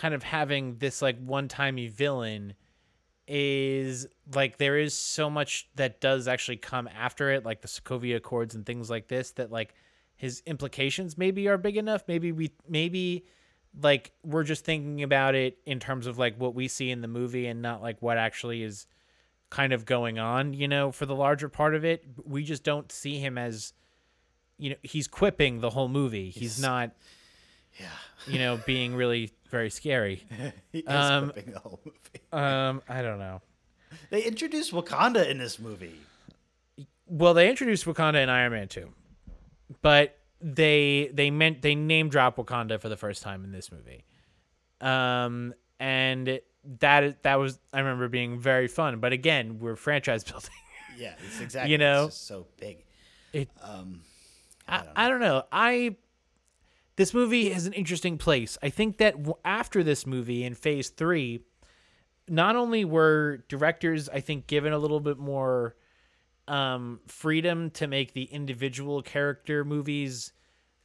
of having this like one-timey villain is like there is so much that does actually come after it, like the Sokovia Accords and things like this, that like his implications maybe are big enough. Maybe like we're just thinking about it in terms of like what we see in the movie and not like what actually is kind of going on, you know, for the larger part of it. We just don't see him as, you know, he's quipping the whole movie. He's not, yeah, you know, being really very scary. He is quipping the whole movie. I don't know. They introduced Wakanda in this movie. Well, they introduced Wakanda in Iron Man 2, but they name drop Wakanda for the first time in this movie, and that was, I remember, being very fun. But again, we're franchise building. Yeah, it's exactly. You know, it's just so big. It. I don't know. This movie is an interesting place. I think that after this movie in phase 3, not only were directors, I think, given a little bit more freedom to make the individual character movies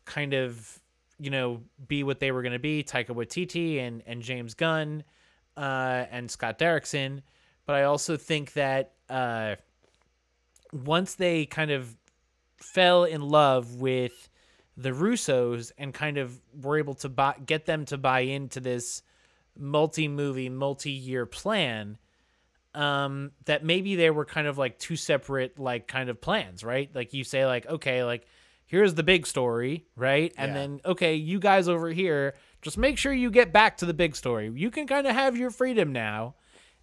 kind of, you know, be what they were going to be, Taika Waititi and James Gunn and Scott Derrickson. But I also think that once they kind of fell in love with the Russos and kind of were able to get them to buy into this multi-movie, multi-year plan, that maybe they were kind of like two separate, like, kind of plans, right? Like you say, like, okay, like, here's the big story, right? And then, okay, you guys over here, just make sure you get back to the big story. You can kind of have your freedom now.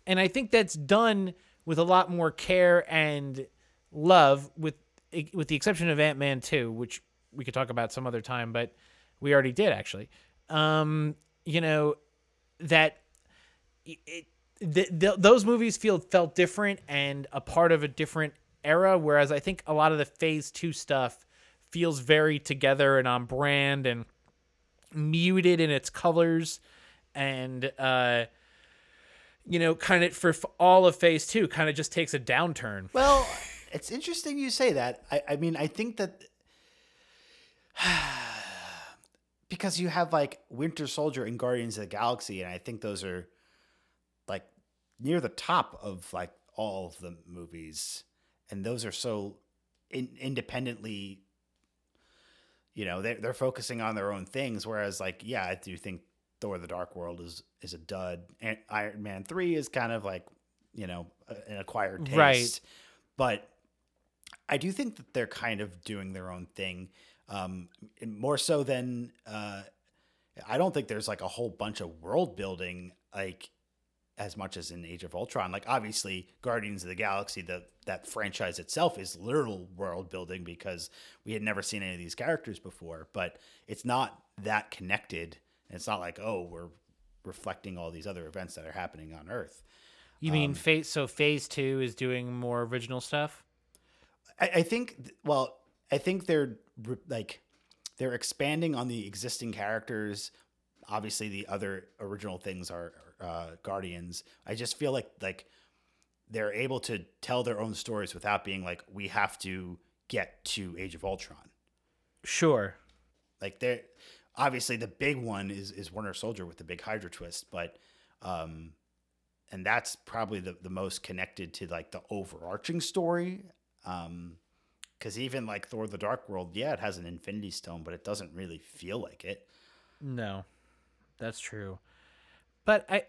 And I think that's done with a lot more care and love, with the exception of Ant-Man 2, which we could talk about some other time, but we already did, actually. You know, that those movies felt different and a part of a different era, whereas I think a lot of the Phase 2 stuff feels very together and on brand and muted in its colors, and you know, kind of for all of Phase 2 kind of just takes a downturn. Well, it's interesting you say that. I mean, I think that because you have like Winter Soldier and Guardians of the Galaxy, and I think those are like near the top of like all of the movies, and those are so independently, you know, they're focusing on their own things. Whereas like, yeah, I do think Thor the Dark World is a dud, and Iron Man 3 is kind of like, you know, an acquired taste. Right. But I do think that they're kind of doing their own thing, more so than I don't think there's like a whole bunch of world building like as much as in Age of Ultron. Like obviously Guardians of the Galaxy, that franchise itself is literal world building because we had never seen any of these characters before, but it's not that connected. And it's not like, oh, we're reflecting all these other events that are happening on Earth. You mean Phase 2 is doing more original stuff? I think they're like they're expanding on the existing characters. Obviously, the other original things are Guardians. I just feel like they're able to tell their own stories without being like, we have to get to Age of Ultron. Sure. Like they're obviously the big one is Winter Soldier with the big Hydra twist, but and that's probably the most connected to like the overarching story. Cause even like Thor the Dark World, yeah, it has an Infinity Stone, but it doesn't really feel like it. No, that's true. But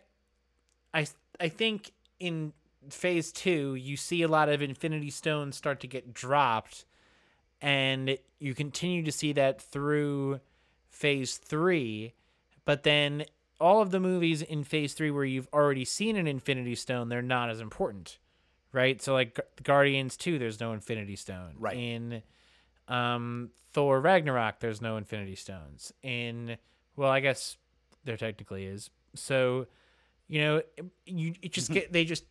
I think in Phase 2, you see a lot of Infinity Stones start to get dropped, and you continue to see that through Phase 3, but then all of the movies in Phase 3 where you've already seen an Infinity Stone, they're not as important, right? So like Guardians 2, there's no Infinity Stone. Right. In Thor Ragnarok, there's no Infinity Stones. In, well, I guess there technically is. So, you know,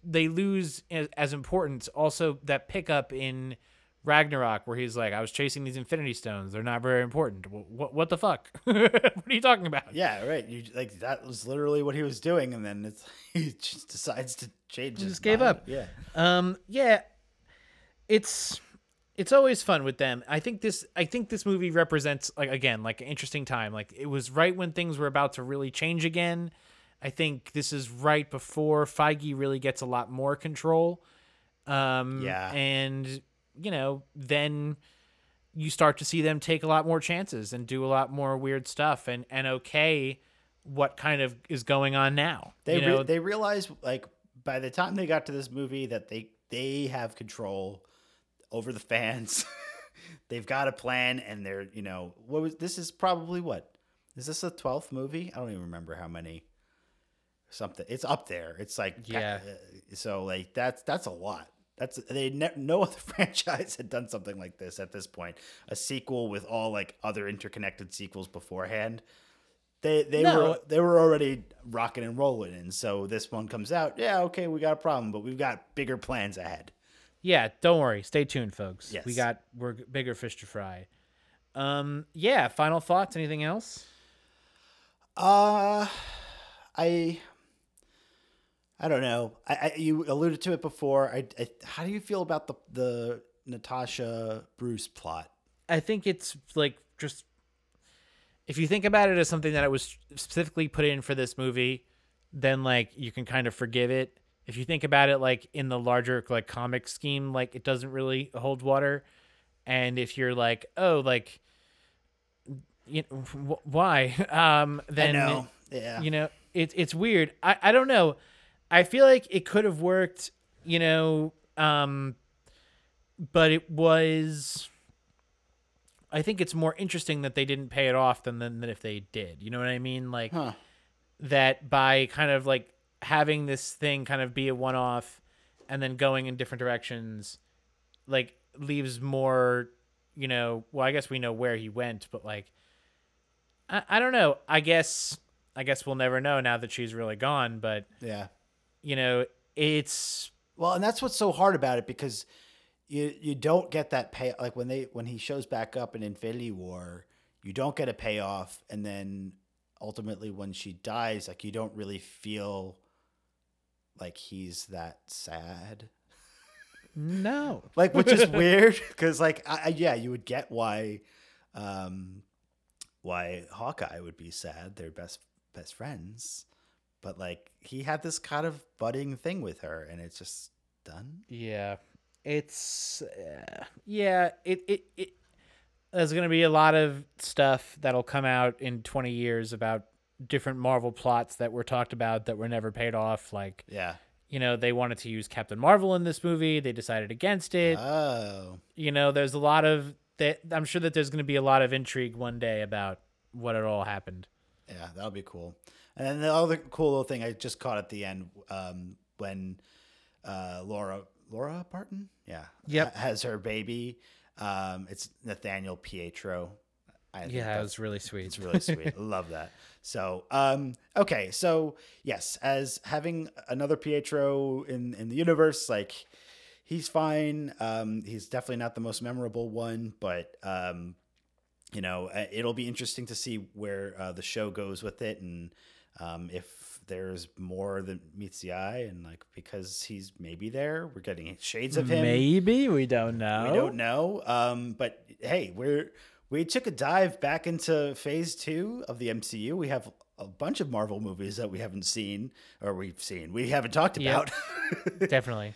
they lose as importance. Also, that pickup in Ragnarok where he's like, I was chasing these Infinity Stones, they're not very important. What the fuck? What are you talking about? Yeah, right. You like that was literally what he was doing, and then he just decides to change. He just gave up. Yeah. Yeah. It's always fun with them. I think this movie represents like an interesting time. Like it was right when things were about to really change again. I think this is right before Feige really gets a lot more control. Yeah. And you know, then you start to see them take a lot more chances and do a lot more weird stuff and okay what kind of is going on now. They realize like by the time they got to this movie that they have control over the fans. They've got a plan, and they're, you know, is this the 12th movie? I don't even remember how many. Something. It's up there. It's like, yeah. So like that's a lot. No other franchise had done something like this at this point. A sequel with all like other interconnected sequels beforehand. They were already rocking and rolling, and so this one comes out. Yeah, okay, we got a problem, but we've got bigger plans ahead. Yeah, don't worry. Stay tuned, folks. Yes. We're bigger fish to fry. Yeah. Final thoughts. Anything else? I don't know. You alluded to it before. How do you feel about the Natasha Bruce plot? I think it's like, just if you think about it as something that it was specifically put in for this movie, then like you can kind of forgive it. if you think about it, like in the larger like comic scheme, like it doesn't really hold water. And if you're like, oh, like, you know, why? Then, I know. Yeah. You know, it's weird. I don't know. I feel like it could have worked, you know, but it was, I think it's more interesting that they didn't pay it off than if they did, you know what I mean? Like that by kind of like having this thing kind of be a one-off and then going in different directions, like leaves more, you know, well, I guess we know where he went, but like, I don't know. I guess we'll never know now that she's really gone, but yeah, you know, it's, well, and that's what's so hard about it, because you don't get that pay, like when he shows back up in Infinity War, you don't get a payoff, and then ultimately when she dies, like you don't really feel like he's that sad. No, like, which is weird, because like yeah, you would get why Hawkeye would be sad. They're best friends, but like he had this kind of budding thing with her, and it's just done. Yeah, it's it there's gonna be a lot of stuff that'll come out in 20 years about different Marvel plots that were talked about that were never paid off. Like, yeah, you know, they wanted to use Captain Marvel in this movie, they decided against it. Oh, you know, there's a lot of that. I'm sure that there's gonna be a lot of intrigue one day about what it all happened. Yeah, that'll be cool. And then the other cool little thing I just caught at the end, when Laura Barton, yeah, yep, has her baby. It's Nathaniel Pietro. It was really sweet. It's really sweet. Love that. So, okay, so yes, as having another Pietro in the universe, like he's fine. He's definitely not the most memorable one, but you know, it'll be interesting to see where the show goes with it, and if there's more than meets the eye, and like, because he's maybe there, we're getting shades of him. Maybe we don't know. But hey, we took a dive back into phase 2 of the MCU. We have a bunch of Marvel movies that we haven't seen, or we haven't talked about. Yep. Definitely.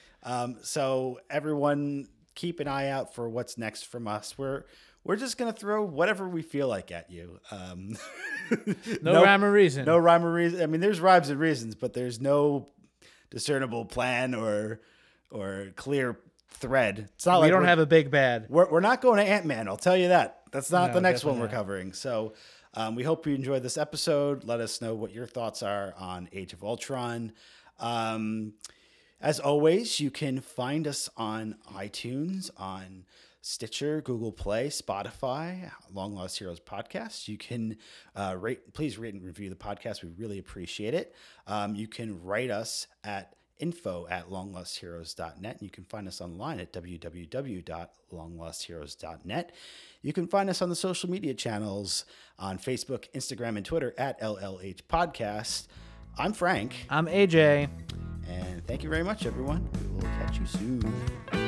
So everyone keep an eye out for what's next from us. We're just going to throw whatever we feel like at you. No rhyme or reason. No rhyme or reason. I mean, there's rhymes and reasons, but there's no discernible plan or clear thread. It's not we don't have a big bad. We're not going to Ant-Man, I'll tell you that. That's not the next one we're covering. So we hope you enjoyed this episode. Let us know what your thoughts are on Age of Ultron. As always, you can find us on iTunes, on Stitcher, Google Play, Spotify, Long Lost Heroes podcast. You can please rate and review the podcast. We really appreciate it. You can write us at info@longlostheroes.net. And you can find us online at www.longlostheroes.net. You can find us on the social media channels on Facebook, Instagram, and Twitter at LLH Podcast. I'm Frank. I'm AJ. And thank you very much, everyone. We'll catch you soon.